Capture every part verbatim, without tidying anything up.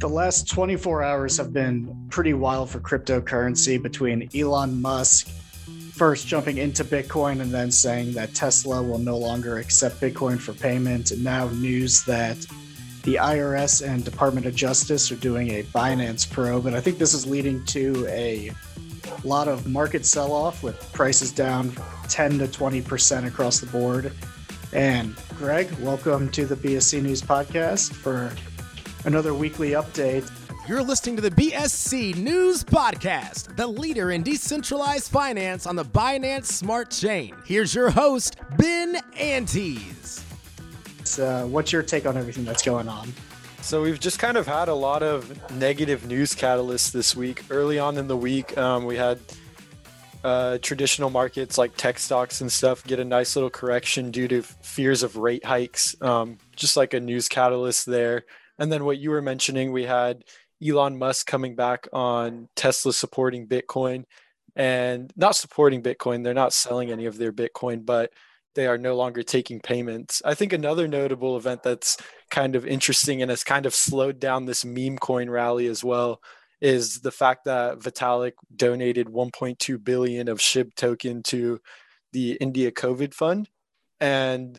The last twenty-four hours have been pretty wild for cryptocurrency, between Elon Musk first jumping into Bitcoin and then saying that Tesla will no longer accept Bitcoin for payment, and now news that the I R S and Department of Justice are doing a Binance probe. And I think this is leading to a lot of market sell-off, with prices down ten to twenty percent across the board. And Greg, welcome to the B S C News Podcast for another weekly update. You're listening to the B S C News Podcast, the leader in decentralized finance on the Binance Smart Chain. Here's your host, Ben Antes. Uh, what's your take on everything that's going on? So we've just kind of had a lot of negative news catalysts this week. Early on in the week, um, we had uh, traditional markets like tech stocks and stuff get a nice little correction due to fears of rate hikes, um, just like a news catalyst there. And then what you were mentioning, we had Elon Musk coming back on Tesla supporting Bitcoin, and not supporting Bitcoin. They're not selling any of their Bitcoin, but they are no longer taking payments. I think another notable event that's kind of interesting and has kind of slowed down this meme coin rally as well is the fact that Vitalik donated one point two billion of S H I B token to the India COVID fund. And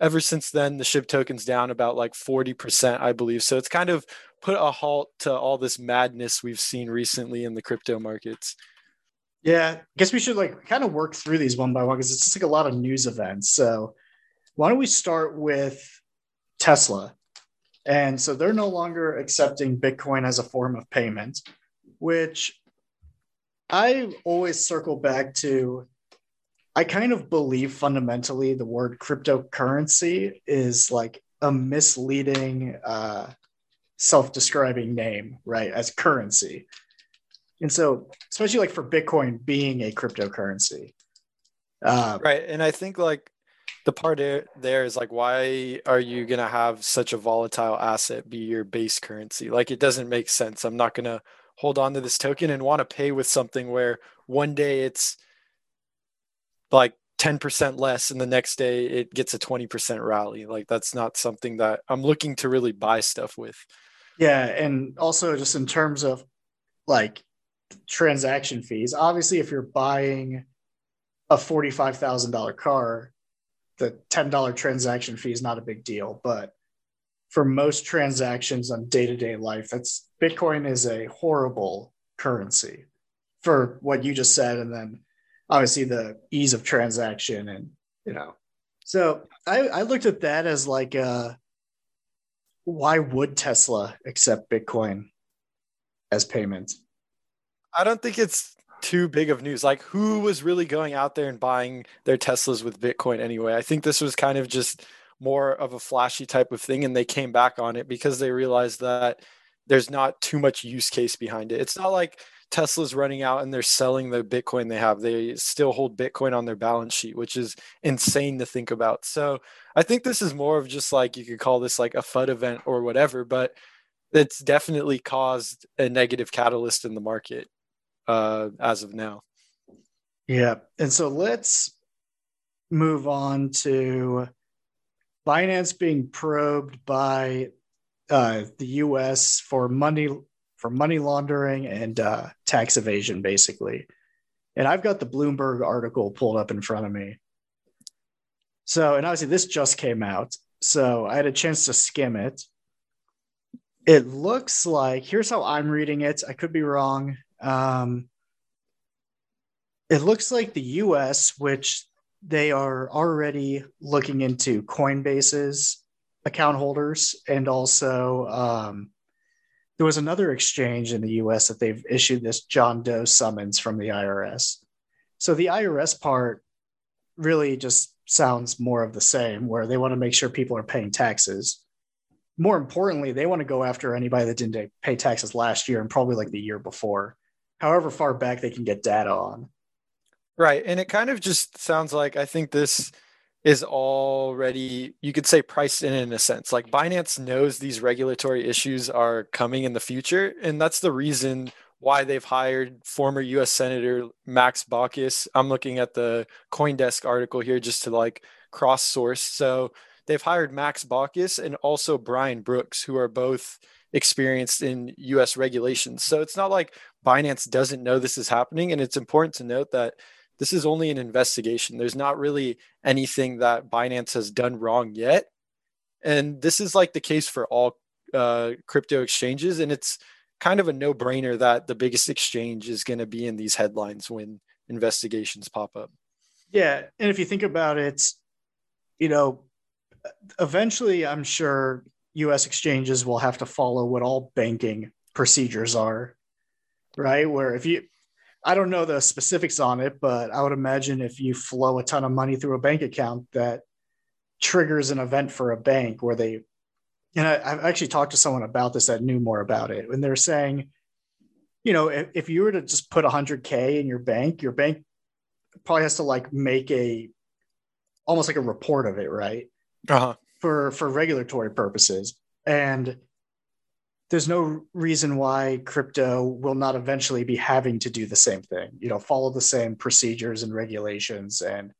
ever since then, the S H I B token's down about like forty percent, I believe. So it's kind of put a halt to all this madness we've seen recently in the crypto markets. Yeah, I guess we should like kind of work through these one by one, because it's just like a lot of news events. So why don't we start with Tesla? And so they're no longer accepting Bitcoin as a form of payment, which I always circle back to. I kind of believe fundamentally the word cryptocurrency is like a misleading, uh, self-describing name, right, as currency. And so, especially like for Bitcoin being a cryptocurrency. Uh, right. And I think like the part there is like, why are you going to have such a volatile asset be your base currency? Like, it doesn't make sense. I'm not going to hold on to this token and want to pay with something where one day it's like ten percent less and the next day it gets a twenty percent rally. Like, that's not something that I'm looking to really buy stuff with. Yeah. And also just in terms of like transaction fees. Obviously, if you're buying a forty-five thousand dollars car, the ten dollars transaction fee is not a big deal. But for most transactions on day-to-day life, that's Bitcoin is a horrible currency for what you just said. And then obviously the ease of transaction and, you know, so I, I looked at that as like, uh, why would Tesla accept Bitcoin as payment? I don't think it's too big of news. Like, who was really going out there and buying their Teslas with Bitcoin anyway? I think this was kind of just more of a flashy type of thing, and they came back on it because they realized that there's not too much use case behind it. It's not like Tesla's running out and they're selling the Bitcoin they have. They still hold Bitcoin on their balance sheet, which is insane to think about. So I think this is more of just like, you could call this like a FUD event or whatever, but it's definitely caused a negative catalyst in the market. Uh, as of now. Yeah. And so let's move on to Binance being probed by uh, the U S for money for money laundering and uh, tax evasion, basically. And I've got the Bloomberg article pulled up in front of me. So, and obviously this just came out, so I had a chance to skim it. It looks like, here's how I'm reading it. I could be wrong. Um, it looks like the U S, which they are already looking into Coinbase's account holders, and also um, there was another exchange in the U S that they've issued this John Doe summons from the I R S. So the I R S part really just sounds more of the same, where they want to make sure people are paying taxes. More importantly, they want to go after anybody that didn't pay taxes last year and probably like the year before, however far back they can get data on. Right. And it kind of just sounds like, I think this is already, you could say, priced in in a sense. Like, Binance knows these regulatory issues are coming in the future. And that's the reason why they've hired former U S Senator Max Baucus. I'm looking at the CoinDesk article here just to like cross source. So they've hired Max Baucus and also Brian Brooks, who are both experienced in U S regulations. So it's not like Binance doesn't know this is happening. And it's important to note that this is only an investigation. There's not really anything that Binance has done wrong yet. And this is like the case for all uh, crypto exchanges. And it's kind of a no-brainer that the biggest exchange is going to be in these headlines when investigations pop up. Yeah. And if you think about it, you know, eventually I'm sure U S exchanges will have to follow what all banking procedures are, right? Where if you, I don't know the specifics on it, but I would imagine if you flow a ton of money through a bank account, that triggers an event for a bank where they, and I, I've actually talked to someone about this that knew more about it. And they're saying, you know, if, if you were to just put one hundred K in your bank, your bank probably has to like make a, almost like a report of it, right? Uh-huh. For, for regulatory purposes. And there's no reason why crypto will not eventually be having to do the same thing, you know, follow the same procedures and regulations. And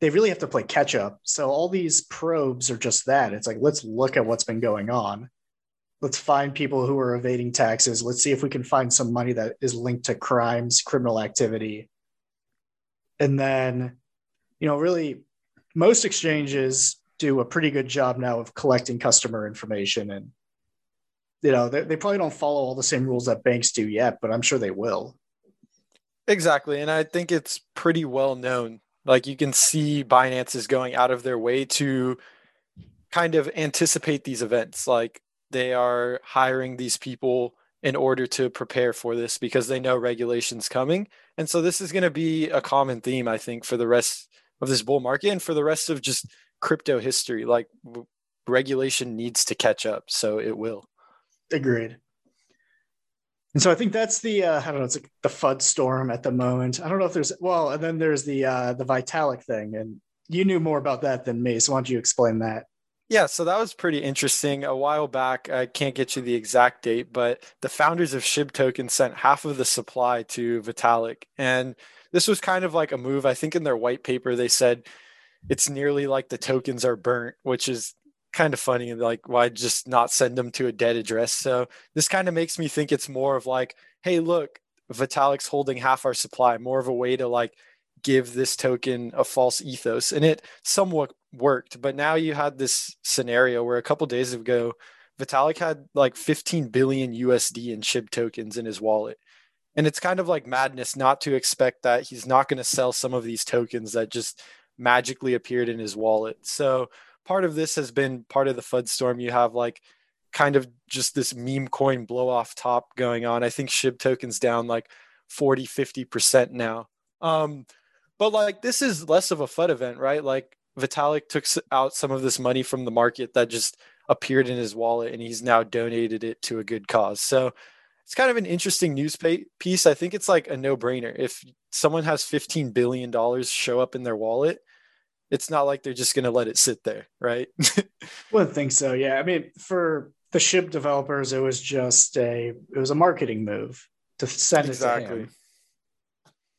they really have to play catch up. So all these probes are just that. It's like, let's look at what's been going on. Let's find people who are evading taxes. Let's see if we can find some money that is linked to crimes, criminal activity. And then, you know, really most exchanges do a pretty good job now of collecting customer information. And, you know, they, they probably don't follow all the same rules that banks do yet, but I'm sure they will. Exactly. And I think it's pretty well known. Like you can see Binance is going out of their way to kind of anticipate these events. Like they are hiring these people in order to prepare for this because they know regulations coming. And so this is going to be a common theme, I think, for the rest of this bull market and for the rest of just crypto history. Like w- regulation needs to catch up, so it will. Agreed. And so I think that's the uh, I don't know, it's like the FUD storm at the moment. I don't know if there's well, and then there's the uh, the Vitalik thing, and you knew more about that than me, so why don't you explain that? Yeah, so that was pretty interesting. A while back, I can't get you the exact date, but the founders of SHIB token sent half of the supply to Vitalik, and this was kind of like a move. I think in their white paper they said it's nearly like the tokens are burnt, which is kind of funny. Like, why just not send them to a dead address? So this kind of makes me think it's more of like, hey, look, Vitalik's holding half our supply, more of a way to like give this token a false ethos. And it somewhat worked. But now you had this scenario where a couple days ago, Vitalik had like fifteen billion U S D in SHIB tokens in his wallet. And it's kind of like madness not to expect that he's not going to sell some of these tokens that just magically appeared in his wallet. So part of this has been part of the FUD storm. You have like kind of just this meme coin blow off top going on. I think SHIB tokens down like forty, fifty percent now. Um, but like, this is less of a FUD event, right? Like Vitalik took out some of this money from the market that just appeared in his wallet and he's now donated it to a good cause. So it's kind of an interesting news piece. I think it's like a no brainer. If someone has fifteen billion dollars show up in their wallet, it's not like they're just going to let it sit there, right? Wouldn't think so. Yeah, I mean, for the SHIB developers, it was just a it was a marketing move to send exactly. it to him.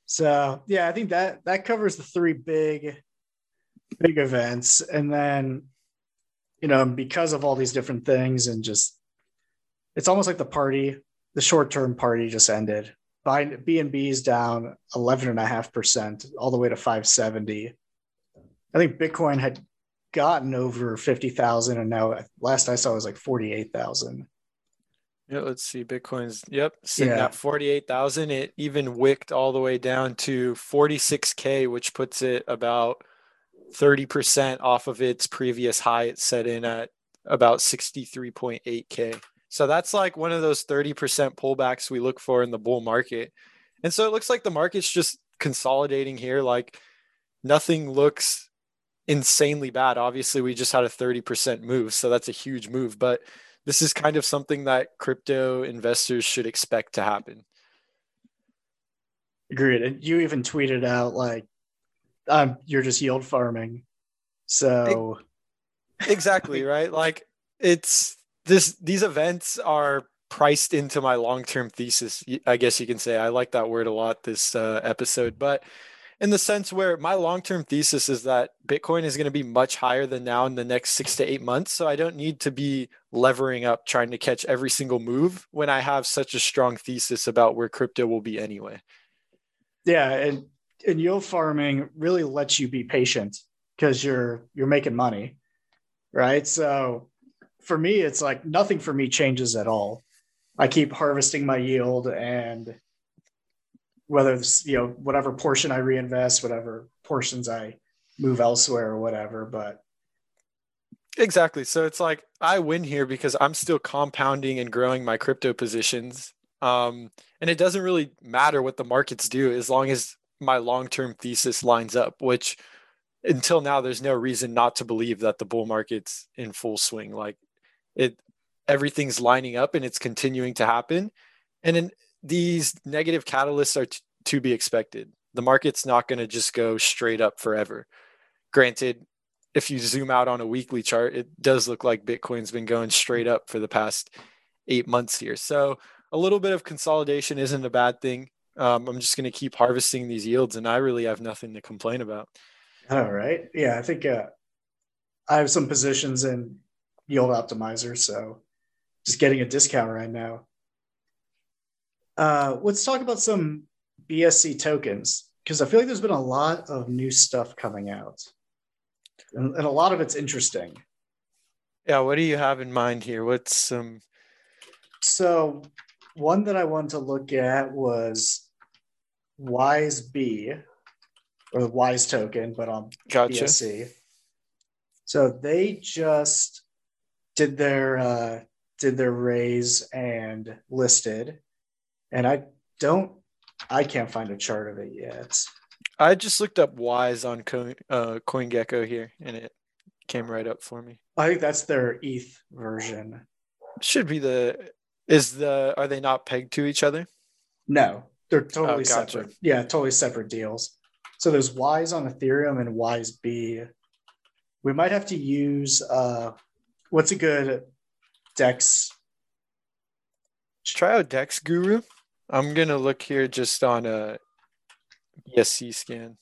So yeah, I think that that covers the three big big events, and then you know because of all these different things and just it's almost like the party, the short term party just ended. B N B is down eleven and a half percent, all the way to five seventy. I think Bitcoin had gotten over fifty thousand and now last I saw it was like forty-eight thousand. Yeah, let's see. Bitcoin's, yep, sitting yeah. at forty-eight thousand. It even wicked all the way down to forty-six K, which puts it about thirty percent off of its previous high. It set in at about sixty-three point eight K. So that's like one of those thirty percent pullbacks we look for in the bull market. And so it looks like the market's just consolidating here. Like nothing looks insanely bad. Obviously, we just had a thirty percent move, so that's a huge move, but this is kind of something that crypto investors should expect to happen. Agreed. And you even tweeted out like um you're just yield farming, so exactly right. Like it's this these events are priced into my long-term thesis, I guess you can say. I like that word a lot this uh, episode. But in the sense where my long-term thesis is that Bitcoin is going to be much higher than now in the next six to eight months. So I don't need to be levering up trying to catch every single move when I have such a strong thesis about where crypto will be anyway. Yeah. And, and yield farming really lets you be patient because you're, you're making money, right? So for me, it's like nothing for me changes at all. I keep harvesting my yield, and whether it's, you know, whatever portion I reinvest, whatever portions I move elsewhere or whatever, but. Exactly. So it's like, I win here because I'm still compounding and growing my crypto positions. Um, and it doesn't really matter what the markets do as long as my long-term thesis lines up, which until now, there's no reason not to believe that the bull market's in full swing. Like it, everything's lining up and it's continuing to happen. And in, these negative catalysts are t- to be expected. The market's not going to just go straight up forever. Granted, if you zoom out on a weekly chart, it does look like Bitcoin's been going straight up for the past eight months here. So a little bit of consolidation isn't a bad thing. Um, I'm just going to keep harvesting these yields, and I really have nothing to complain about. All right. Yeah, I think uh, I have some positions in Yield Optimizer, so just getting a discount right now. Uh, let's talk about some B S C tokens, because I feel like there's been a lot of new stuff coming out, and, and a lot of it's interesting. Yeah, what do you have in mind here? What's some? Um... So one that I wanted to look at was WiseB, or the Wise token, but on gotcha. B S C. So they just did their uh, did their raise and listed. And I don't, I can't find a chart of it yet. I just looked up Ys on Coin, uh, CoinGecko here, and it came right up for me. I think that's their E T H version. Should be the, is the, are they not pegged to each other? No, they're totally oh, gotcha. separate. Yeah, totally separate deals. So there's Ys on Ethereum and WiseB. We might have to use, uh, what's a good DEX? Try out DexGuru. I'm going to look here just on a B S C scan.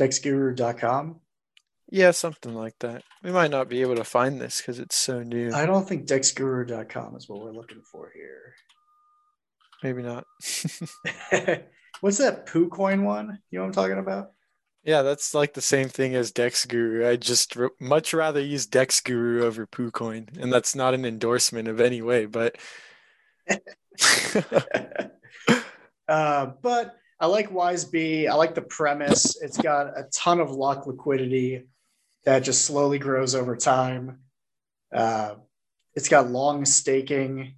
DexGuru dot com? Yeah, something like that. We might not be able to find this because it's so new. I don't think DexGuru dot com is what we're looking for here. Maybe not. What's that PooCoin one? You know what I'm talking about? Yeah, that's like the same thing as DexGuru. I just r- much rather use DexGuru over PooCoin. And that's not an endorsement of any way, but... uh, but I like WiseB. I like the premise. It's got a ton of locked liquidity that just slowly grows over time. Uh, it's got long staking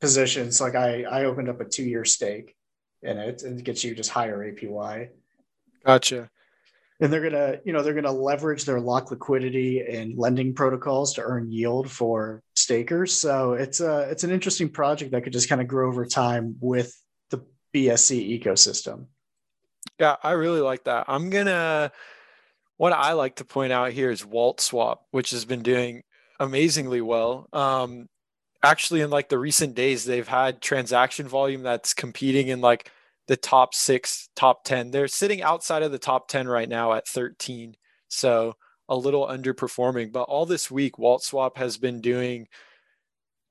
positions. Like I, I opened up a two-year stake in it, and it gets you just higher A P Y. Gotcha. And they're gonna, you know, they're gonna leverage their locked liquidity and lending protocols to earn yield for stakers. So it's a, it's an interesting project that could just kind of grow over time with the B S C ecosystem. Yeah, I really like that. I'm gonna, what I like to point out here is WaultSwap, which has been doing amazingly well. Um, actually, in like the recent days, they've had transaction volume that's competing in like the top six, top ten. They're sitting outside of the top ten right now at thirteen. So a little underperforming. But all this week, WaultSwap has been doing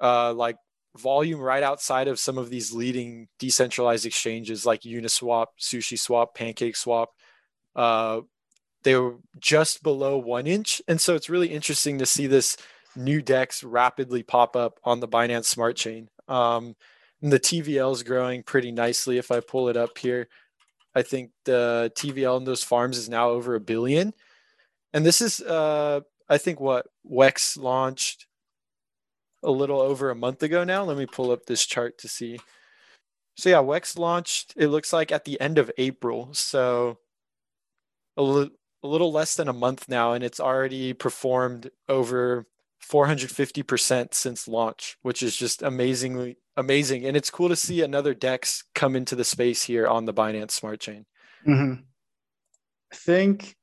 uh, like volume right outside of some of these leading decentralized exchanges like Uniswap, SushiSwap, PancakeSwap. Uh, they were just below one inch. And so it's really interesting to see this new DEX rapidly pop up on the Binance Smart Chain. Um, And the T V L is growing pretty nicely. If I pull it up here, I think the T V L in those farms is now over a billion. And this is, uh, I think, what W E X launched a little over a month ago now. Let me pull up this chart to see. So yeah, W E X launched, it looks like at the end of April. So a, l- a little less than a month now, and it's already performed over four hundred fifty percent since launch, which is just amazingly amazing. And it's cool to see another DEX come into the space here on the Binance Smart Chain. Mm-hmm. I think,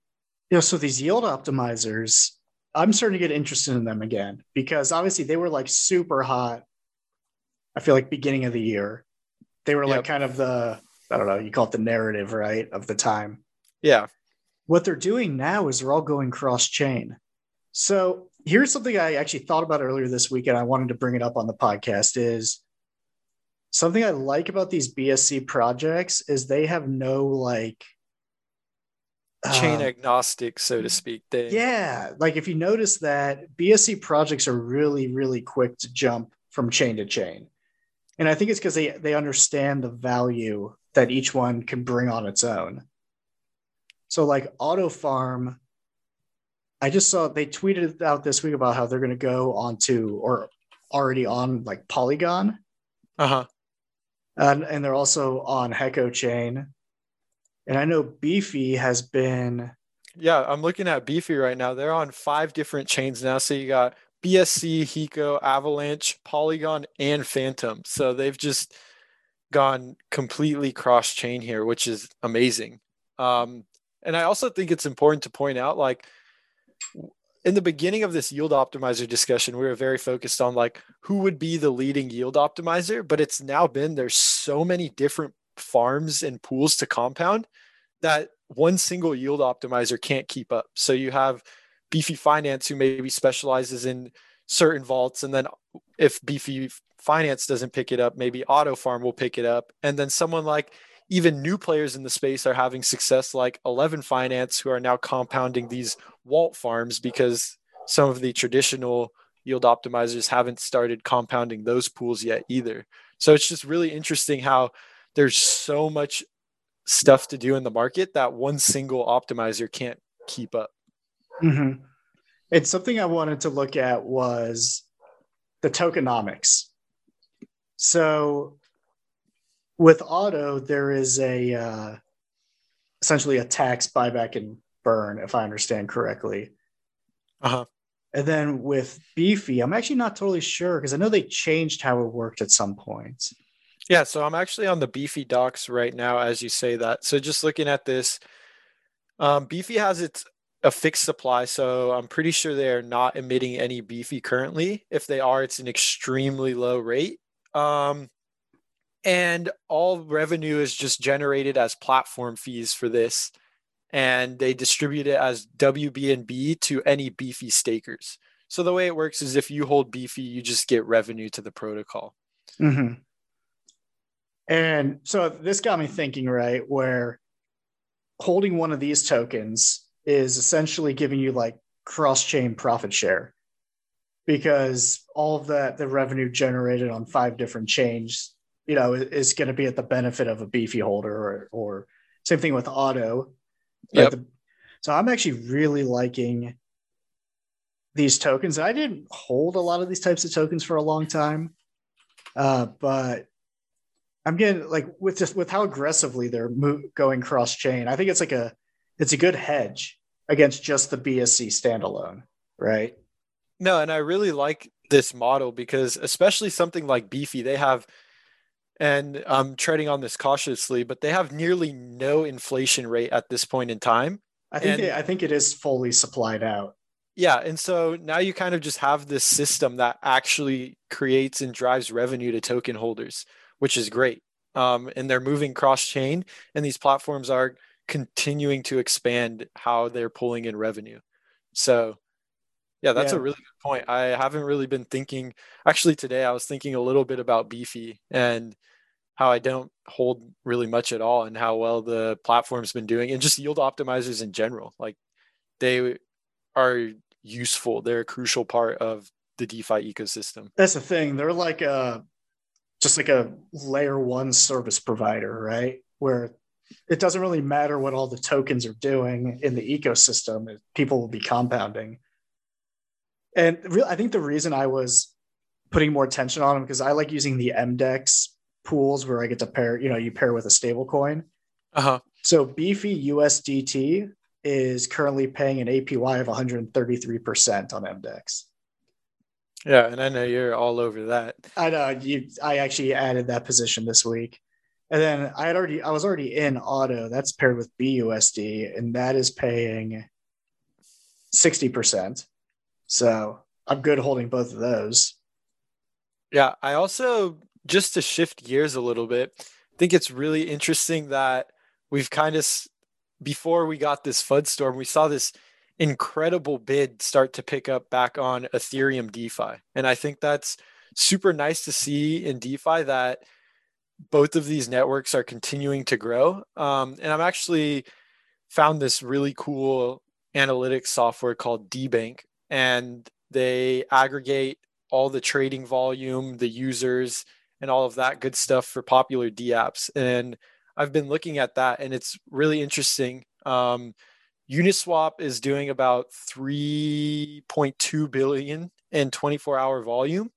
you know, so these yield optimizers, I'm starting to get interested in them again, because obviously they were like super hot. I feel like beginning of the year, they were yep. like kind of the I don't know, you call it the narrative, right, of the time. Yeah. What they're doing now is they're all going cross-chain. So here's something I actually thought about earlier this week, and I wanted to bring it up on the podcast, is something I like about these B S C projects is they have no like chain uh, agnostic, so to speak. They, yeah. Like if you notice that B S C projects are really, really quick to jump from chain to chain. And I think it's because they, they understand the value that each one can bring on its own. So like Auto Farm, I just saw they tweeted out this week about how they're going to go onto or already on like Polygon. Uh-huh. And, and they're also on HecoChain. And I know Beefy has been. Yeah, I'm looking at Beefy right now. They're on five different chains now. So you got B S C, Heco, Avalanche, Polygon, and Phantom. So they've just gone completely cross-chain here, which is amazing. Um, and I also think it's important to point out, like, in the beginning of this yield optimizer discussion, we were very focused on, like, who would be the leading yield optimizer? But it's now been, there's so many different farms and pools to compound that one single yield optimizer can't keep up. So you have Beefy Finance, who maybe specializes in certain vaults. And then if Beefy Finance doesn't pick it up, maybe Auto Farm will pick it up. And then someone like, even new players in the space are having success, like eleven Finance, who are now compounding these Walt farms because some of the traditional yield optimizers haven't started compounding those pools yet either. So it's just really interesting how there's so much stuff to do in the market that one single optimizer can't keep up. Mm-hmm. And something I wanted to look at was the tokenomics. So with Auto, there is a uh, essentially a tax buyback and burn, if I understand correctly. Uh-huh. And then with Beefy, I'm actually not totally sure because I know they changed how it worked at some point. Yeah, so I'm actually on the Beefy docs right now as you say that. So just looking at this, um, Beefy has its a fixed supply, so I'm pretty sure they are not emitting any Beefy currently. If they are, it's an extremely low rate. Um, and all revenue is just generated as platform fees for this, and they distribute it as W B N B to any Beefy stakers. So the way it works is if you hold Beefy, you just get revenue to the protocol. Mm-hmm. And so this got me thinking, right, where holding one of these tokens is essentially giving you like cross-chain profit share, because all of that, the revenue generated on five different chains, you know, is going to be at the benefit of a Beefy holder, or, or same thing with Auto. Yep. The, so I'm actually really liking these tokens. I didn't hold a lot of these types of tokens for a long time, uh, but I'm getting like with just with how aggressively they're mo- going cross-chain, I think it's like a, it's a good hedge against just the B S C standalone, right? No, and I really like this model because especially something like Beefy, they have, and I'm treading on this cautiously, but they have nearly no inflation rate at this point in time. I think and, they, I think it is fully supplied out. Yeah, and so now you kind of just have this system that actually creates and drives revenue to token holders, which is great. Um, and they're moving cross-chain, and these platforms are continuing to expand how they're pulling in revenue. So yeah, that's yeah. a really good point. I haven't really been thinking, actually today I was thinking a little bit about Beefy and how I don't hold really much at all and how well the platform's been doing, and just yield optimizers in general. Like they are useful. They're a crucial part of the DeFi ecosystem. That's the thing. They're like a, just like a layer one service provider, right? Where it doesn't really matter what all the tokens are doing in the ecosystem. People will be compounding. And re- I think the reason I was putting more attention on them, because I like using the M DEX pools where I get to pair, you know, you pair with a stable coin. Uh-huh. So Beefy U S D T is currently paying an A P Y of one hundred thirty-three percent on M DEX. Yeah, and I know you're all over that. I know. You, I actually added that position this week. And then I had already, I was already in Auto. That's paired with B U S D, and that is paying sixty percent. So I'm good holding both of those. Yeah. I also, just to shift gears a little bit, think it's really interesting that we've kind of, before we got this FUD storm, we saw this incredible bid start to pick up back on Ethereum DeFi. And I think that's super nice to see in DeFi that both of these networks are continuing to grow. Um, and I've actually found this really cool analytics software called DBank, and they aggregate all the trading volume, the users, and all of that good stuff for popular dApps. And I've been looking at that, and it's really interesting. Um, Uniswap is doing about three point two billion in twenty-four hour volume,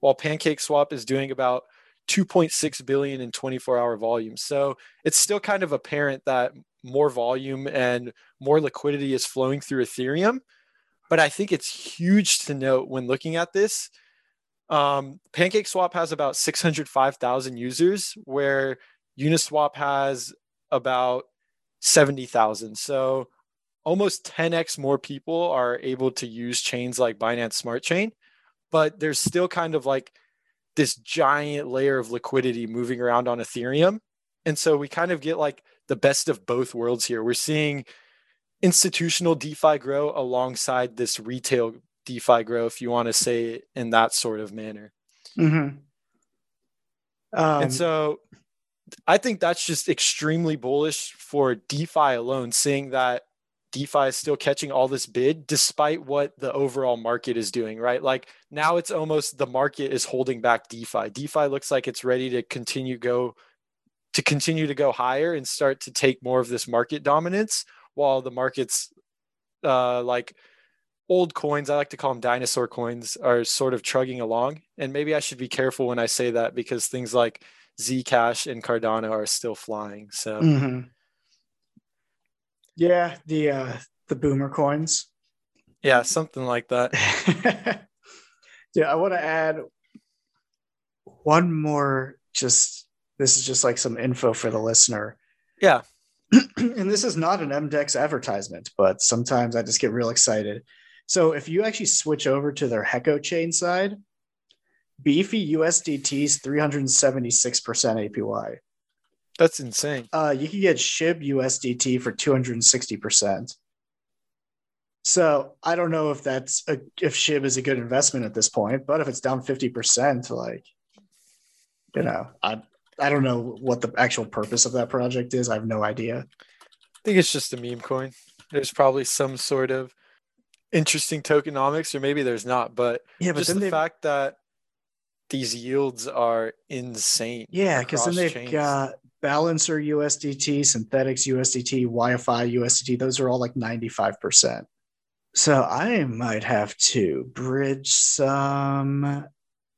while PancakeSwap is doing about two point six billion in twenty-four hour volume. So it's still kind of apparent that more volume and more liquidity is flowing through Ethereum. But I think it's huge to note when looking at this. Um, PancakeSwap has about six hundred five thousand users, where Uniswap has about seventy thousand. So almost ten x more people are able to use chains like Binance Smart Chain, but there's still kind of like this giant layer of liquidity moving around on Ethereum. And so we kind of get like the best of both worlds here. We're seeing institutional DeFi grow alongside this retail DeFi grow, if you want to say it in that sort of manner. Mm-hmm. Um, and so I think that's just extremely bullish for DeFi alone, seeing that DeFi is still catching all this bid despite what the overall market is doing, right? Like now it's almost the market is holding back DeFi. DeFi looks like it's ready to continue go to continue to go higher and start to take more of this market dominance, while the markets uh, like old coins, I like to call them dinosaur coins, are sort of chugging along. And maybe I should be careful when I say that, because things like Zcash and Cardano are still flying. So mm-hmm. Yeah, the uh, the boomer coins. Yeah, something like that. Yeah, I want to add one more. Just this is just like some info for the listener. Yeah, and this is not an M DEX advertisement, but sometimes I just get real excited. So if you actually switch over to their Heco chain side, Beefy U S D T's three hundred seventy-six percent A P Y. That's insane. Uh, you can get SHIB U S D T for two hundred sixty percent. So I don't know if that's a, if SHIB is a good investment at this point, but if it's down fifty percent, like, you know, I I don't know what the actual purpose of that project is. I have no idea. I think it's just a meme coin. There's probably some sort of interesting tokenomics, or maybe there's not, but, yeah, but just the they... fact that these yields are insane. Yeah, because then they've chains. got Balancer U S D T, Synthetics U S D T, Wi-Fi U S D T. Those are all like ninety-five percent. So I might have to bridge some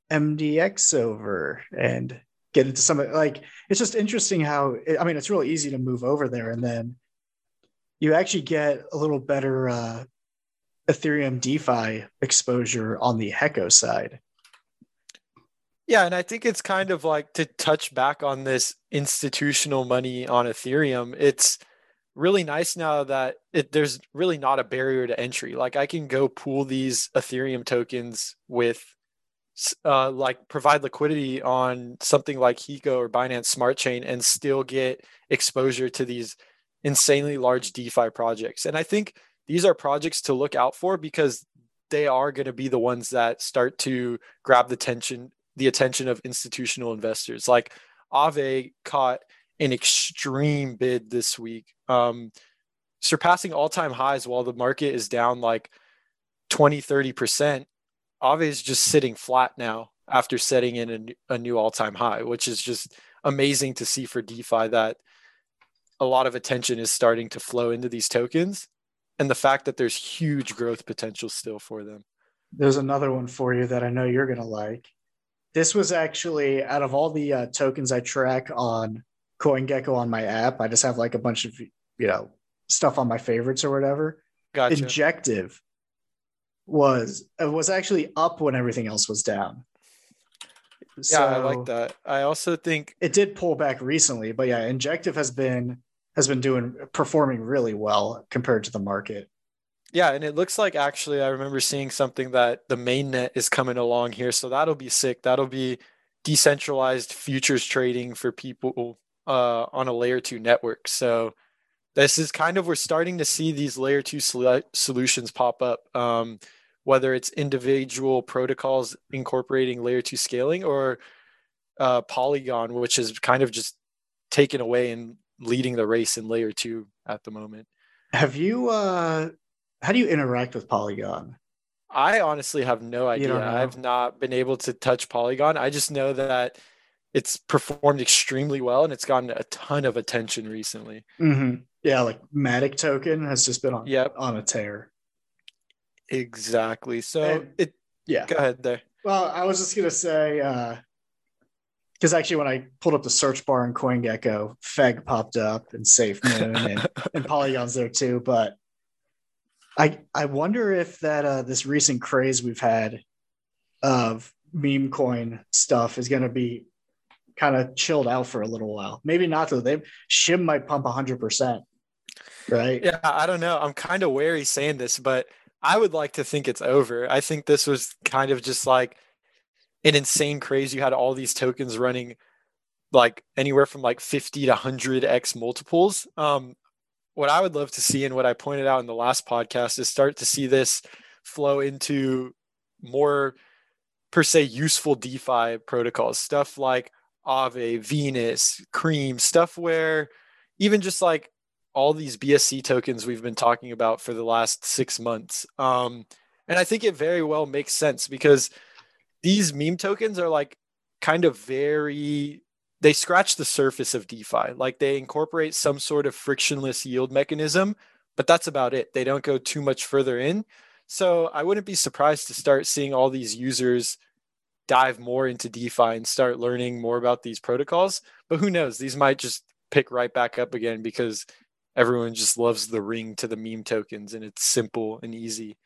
M D X over and get into some, like, it's just interesting how, I mean, it's really easy to move over there. And then you actually get a little better uh, Ethereum DeFi exposure on the Heco side. Yeah, and I think it's kind of like, to touch back on this institutional money on Ethereum, it's really nice now that it, there's really not a barrier to entry. Like I can go pool these Ethereum tokens with, uh, like provide liquidity on something like Heco or Binance Smart Chain and still get exposure to these insanely large DeFi projects. And I think these are projects to look out for, because they are going to be the ones that start to grab the attention. the attention of institutional investors. Like Aave caught an extreme bid this week, um, surpassing all-time highs while the market is down like twenty, thirty percent. Aave is just sitting flat now after setting in a, a new all-time high, which is just amazing to see for DeFi, that a lot of attention is starting to flow into these tokens, and the fact that there's huge growth potential still for them. There's another one for you that I know you're going to like. This was actually, out of all the uh, tokens I track on CoinGecko on my app, I just have like a bunch of, you know, stuff on my favorites or whatever. Gotcha. Injective was was actually up when everything else was down. Yeah, so I like that. I also think it did pull back recently, but yeah, Injective has been has been doing performing really well compared to the market. Yeah, and it looks like, actually, I remember seeing something that the mainnet is coming along here. So that'll be sick. That'll be decentralized futures trading for people uh, on a layer two network. So this is kind of, we're starting to see these layer two sol- solutions pop up, um, whether it's individual protocols incorporating layer two scaling or uh, Polygon, which is kind of just taken away and leading the race in layer two at the moment. Have you, uh, how do you interact with Polygon? I honestly have no idea. I've not been able to touch Polygon. I just know that it's performed extremely well and it's gotten a ton of attention recently. Mm-hmm. Yeah, like Matic token has just been on, yep. on a tear. Exactly. So and, it yeah. Go ahead there. Well, I was just gonna say, uh, because actually when I pulled up the search bar in CoinGecko, F E G popped up and SafeMoon and, and Polygon's there too, but I I wonder if that uh, this recent craze we've had of meme coin stuff is going to be kind of chilled out for a little while. Maybe not though. They S H I B might pump one hundred percent, right? Yeah, I don't know. I'm kind of wary saying this, but I would like to think it's over. I think this was kind of just like an insane craze. You had all these tokens running like anywhere from like fifty to one hundred x multiples. Um, What I would love to see, and what I pointed out in the last podcast, is start to see this flow into more per se useful DeFi protocols, stuff like Aave, Venus, Cream, stuff where even just like all these B S C tokens we've been talking about for the last six months. Um, and I think it very well makes sense because these meme tokens are like kind of very... they scratch the surface of DeFi. Like they incorporate some sort of frictionless yield mechanism, but that's about it. They don't go too much further in. So I wouldn't be surprised to start seeing all these users dive more into DeFi and start learning more about these protocols. But who knows? These might just pick right back up again because everyone just loves the ring to the meme tokens and it's simple and easy.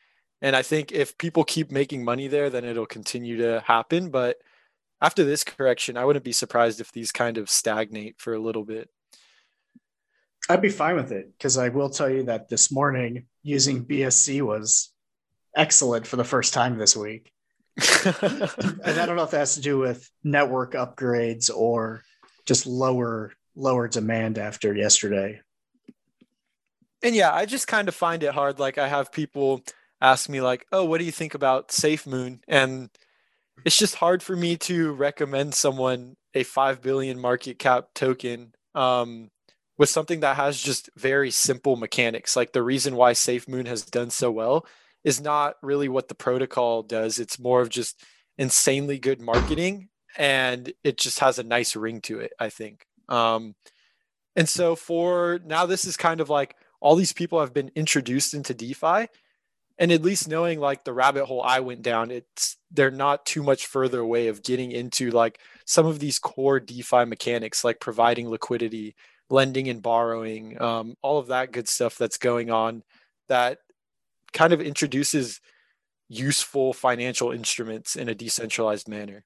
And I think if people keep making money there, then it'll continue to happen. But after this correction, I wouldn't be surprised if these kind of stagnate for a little bit. I'd be fine with it because I will tell you that this morning using B S C was excellent for the first time this week. And I don't know if that has to do with network upgrades or just lower lower demand after yesterday. And yeah, I just kind of find it hard. Like I have people ask me like, oh, what do you think about SafeMoon? And it's just hard for me to recommend someone a five billion market cap token um, with something that has just very simple mechanics. Like the reason why SafeMoon has done so well is not really what the protocol does. It's more of just insanely good marketing, and it just has a nice ring to it, I think. Um, and so for now, this is kind of like all these people have been introduced into DeFi. And at least knowing like the rabbit hole I went down, it's they're not too much further away of getting into like some of these core DeFi mechanics, like providing liquidity, lending and borrowing, um, all of that good stuff that's going on that kind of introduces useful financial instruments in a decentralized manner.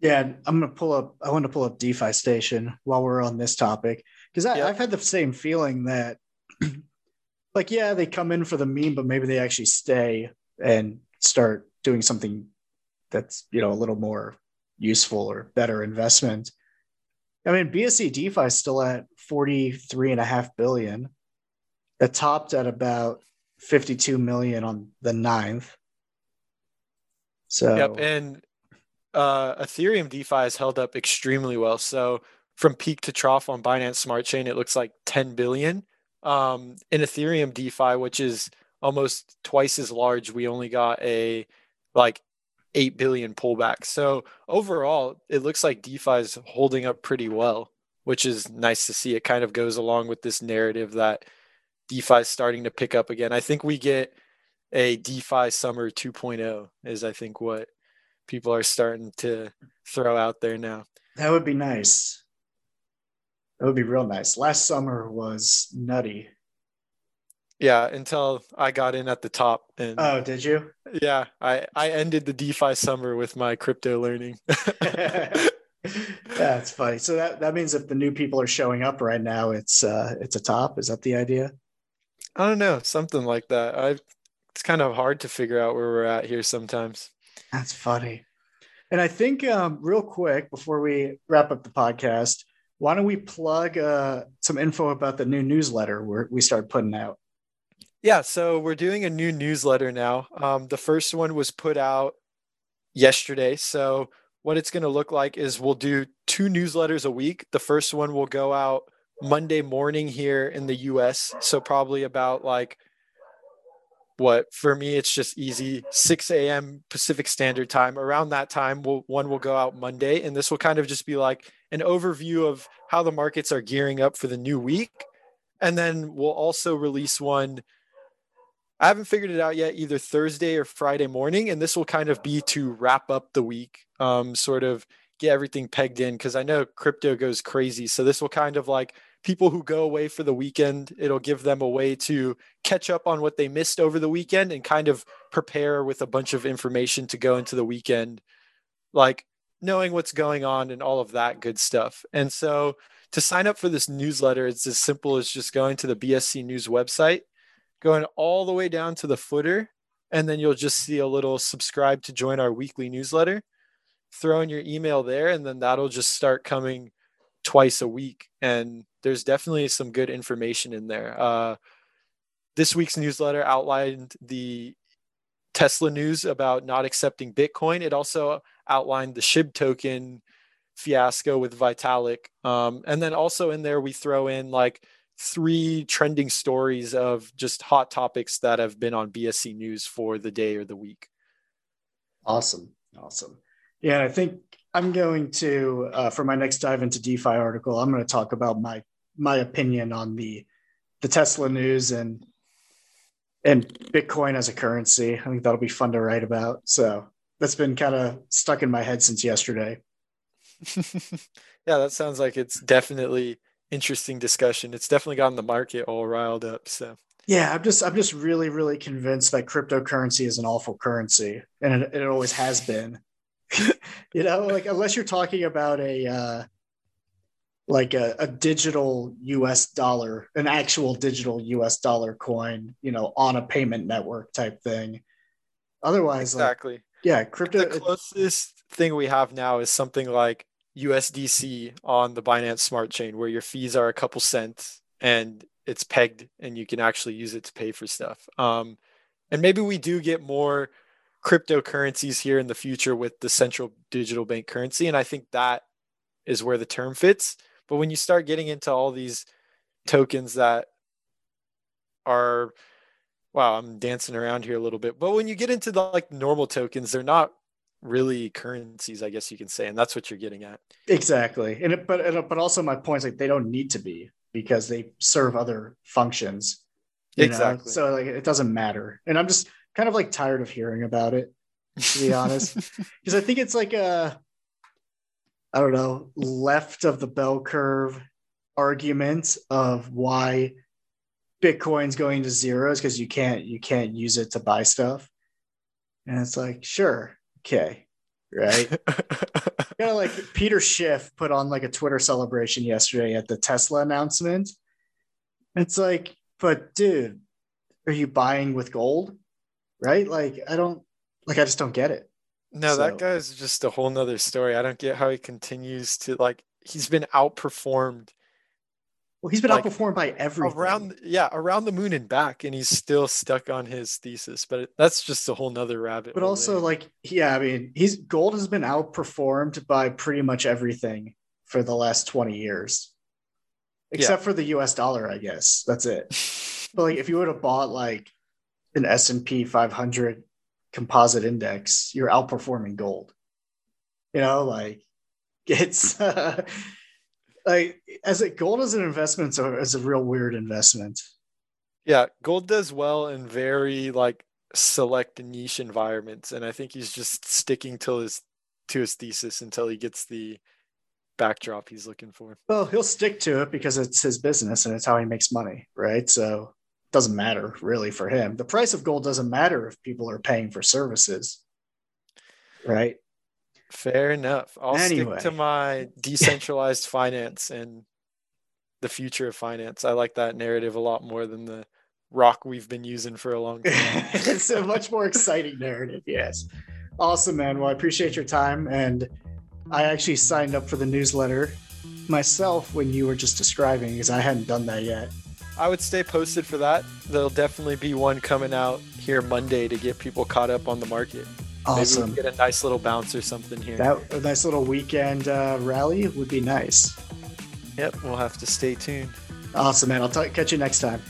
Yeah, I'm going to pull up, I want to pull up DeFi Station while we're on this topic, because yeah. I've had the same feeling that like, yeah, they come in for the meme, but maybe they actually stay and start doing something that's, you know, a little more useful or better investment. I mean, B S C DeFi is still at forty-three and a half billion. That topped at about fifty-two million on the ninth. So, yep. And uh, Ethereum DeFi has held up extremely well. So from peak to trough on Binance Smart Chain, it looks like ten billion. Um, in Ethereum DeFi, which is almost twice as large, we only got a like eight billion pullback. So overall, it looks like DeFi is holding up pretty well, which is nice to see. It kind of goes along with this narrative that DeFi is starting to pick up again. I think we get a DeFi summer two point oh is I think what people are starting to throw out there now. That would be nice. That would be real nice. Last summer was nutty. Yeah, until I got in at the top. And oh, did you? Yeah, I, I ended the DeFi summer with my crypto learning. That's funny. So that, that means if the new people are showing up right now, it's uh it's a top. Is that the idea? I don't know, something like that. I it's kind of hard to figure out where we're at here sometimes. That's funny. And I think um, real quick before we wrap up the podcast, why don't we plug uh, some info about the new newsletter we're, we started putting out? Yeah, so we're doing a new newsletter now. Um, the first one was put out yesterday. So what it's going to look like is we'll do two newsletters a week. The first one will go out Monday morning here in the U S. So probably about like what, for me, it's just easy, six a.m. Pacific Standard Time. Around that time, we'll, one will go out Monday. And this will kind of just be like an overview of how the markets are gearing up for the new week. And then we'll also release one, I haven't figured it out yet, either Thursday or Friday morning. And this will kind of be to wrap up the week, um, sort of get everything pegged in, because I know crypto goes crazy. So this will kind of like people who go away for the weekend, it'll give them a way to catch up on what they missed over the weekend and kind of prepare with a bunch of information to go into the weekend, like knowing what's going on and all of that good stuff. And so to sign up for this newsletter, it's as simple as just going to the B S C News website, going all the way down to the footer, and then you'll just see a little subscribe to join our weekly newsletter, throw in your email there, and then that'll just start coming twice a week. And there's definitely some good information in there. Uh, this week's newsletter outlined the Tesla news about not accepting Bitcoin. It also outlined the S H I B token fiasco with Vitalik. Um, and then also in there, we throw in like three trending stories of just hot topics that have been on B S C News for the day or the week. Awesome. Awesome. Yeah, I think I'm going to, uh, for my next dive into DeFi article, I'm going to talk about my my opinion on the the Tesla news and and Bitcoin as a currency. I think that'll be fun to write about. So that's been kind of stuck in my head since yesterday. Yeah, that sounds like it's definitely interesting discussion. It's definitely gotten the market all riled up. So yeah, I'm just I'm just really, really convinced that cryptocurrency is an awful currency, and it, it always has been. You know, like unless you're talking about a uh, like a, a digital U S dollar, an actual digital U S dollar coin, you know, on a payment network type thing. Otherwise, exactly. Like, yeah, crypto. The closest thing we have now is something like U S D C on the Binance Smart Chain, where your fees are a couple cents and it's pegged and you can actually use it to pay for stuff. Um, and maybe we do get more cryptocurrencies here in the future with the central digital bank currency. And I think that is where the term fits. But when you start getting into all these tokens that are, wow, I'm dancing around here a little bit. But when you get into the like normal tokens, they're not really currencies, I guess you can say, and that's what you're getting at. Exactly, and it, but it, but also my point is like they don't need to be because they serve other functions. Exactly. Know? So like it doesn't matter, and I'm just kind of like tired of hearing about it, to be honest, because I think it's like a, I don't know, left of the bell curve argument of why Bitcoin's going to zero is because you can't you can't use it to buy stuff, and it's like sure. Okay, right. Kind of like Peter Schiff put on like a Twitter celebration yesterday at the Tesla announcement. It's like, but dude, are you buying with gold? Right? Like, I don't, like, I just don't get it. No, so that guy is just a whole nother story. I don't get how he continues to like, he's been outperformed. Well, he's been like, outperformed by everything. Around, yeah, around the moon and back, and he's still stuck on his thesis. But it, that's just a whole nother rabbit. But also, there. like, yeah, I mean, he's gold has been outperformed by pretty much everything for the last twenty years, except yeah. for the U S dollar, I guess. That's it. But like, if you would have bought like an S and P five hundred composite index, you're outperforming gold. You know, like it's. Uh, Like as a gold as an investment, so it's a real weird investment. Yeah, gold does well in very like select niche environments, and I think he's just sticking to his to his thesis until he gets the backdrop he's looking for. Well, he'll stick to it because it's his business and it's how he makes money, right? So it doesn't matter really for him. The price of gold doesn't matter if people are paying for services, right? Fair enough. I'll anyway. stick to my decentralized finance and the future of finance. I like that narrative a lot more than the rock we've been using for a long time. It's a much more exciting narrative. Yes. Awesome, man. Well, I appreciate your time. And I actually signed up for the newsletter myself when you were just describing, because I hadn't done that yet. I would stay posted for that. There'll definitely be one coming out here Monday to get people caught up on the market. Awesome. Maybe we can get a nice little bounce or something here. That a nice little weekend uh, rally would be nice. Yep, we'll have to stay tuned. Awesome, man. I'll t- catch you next time.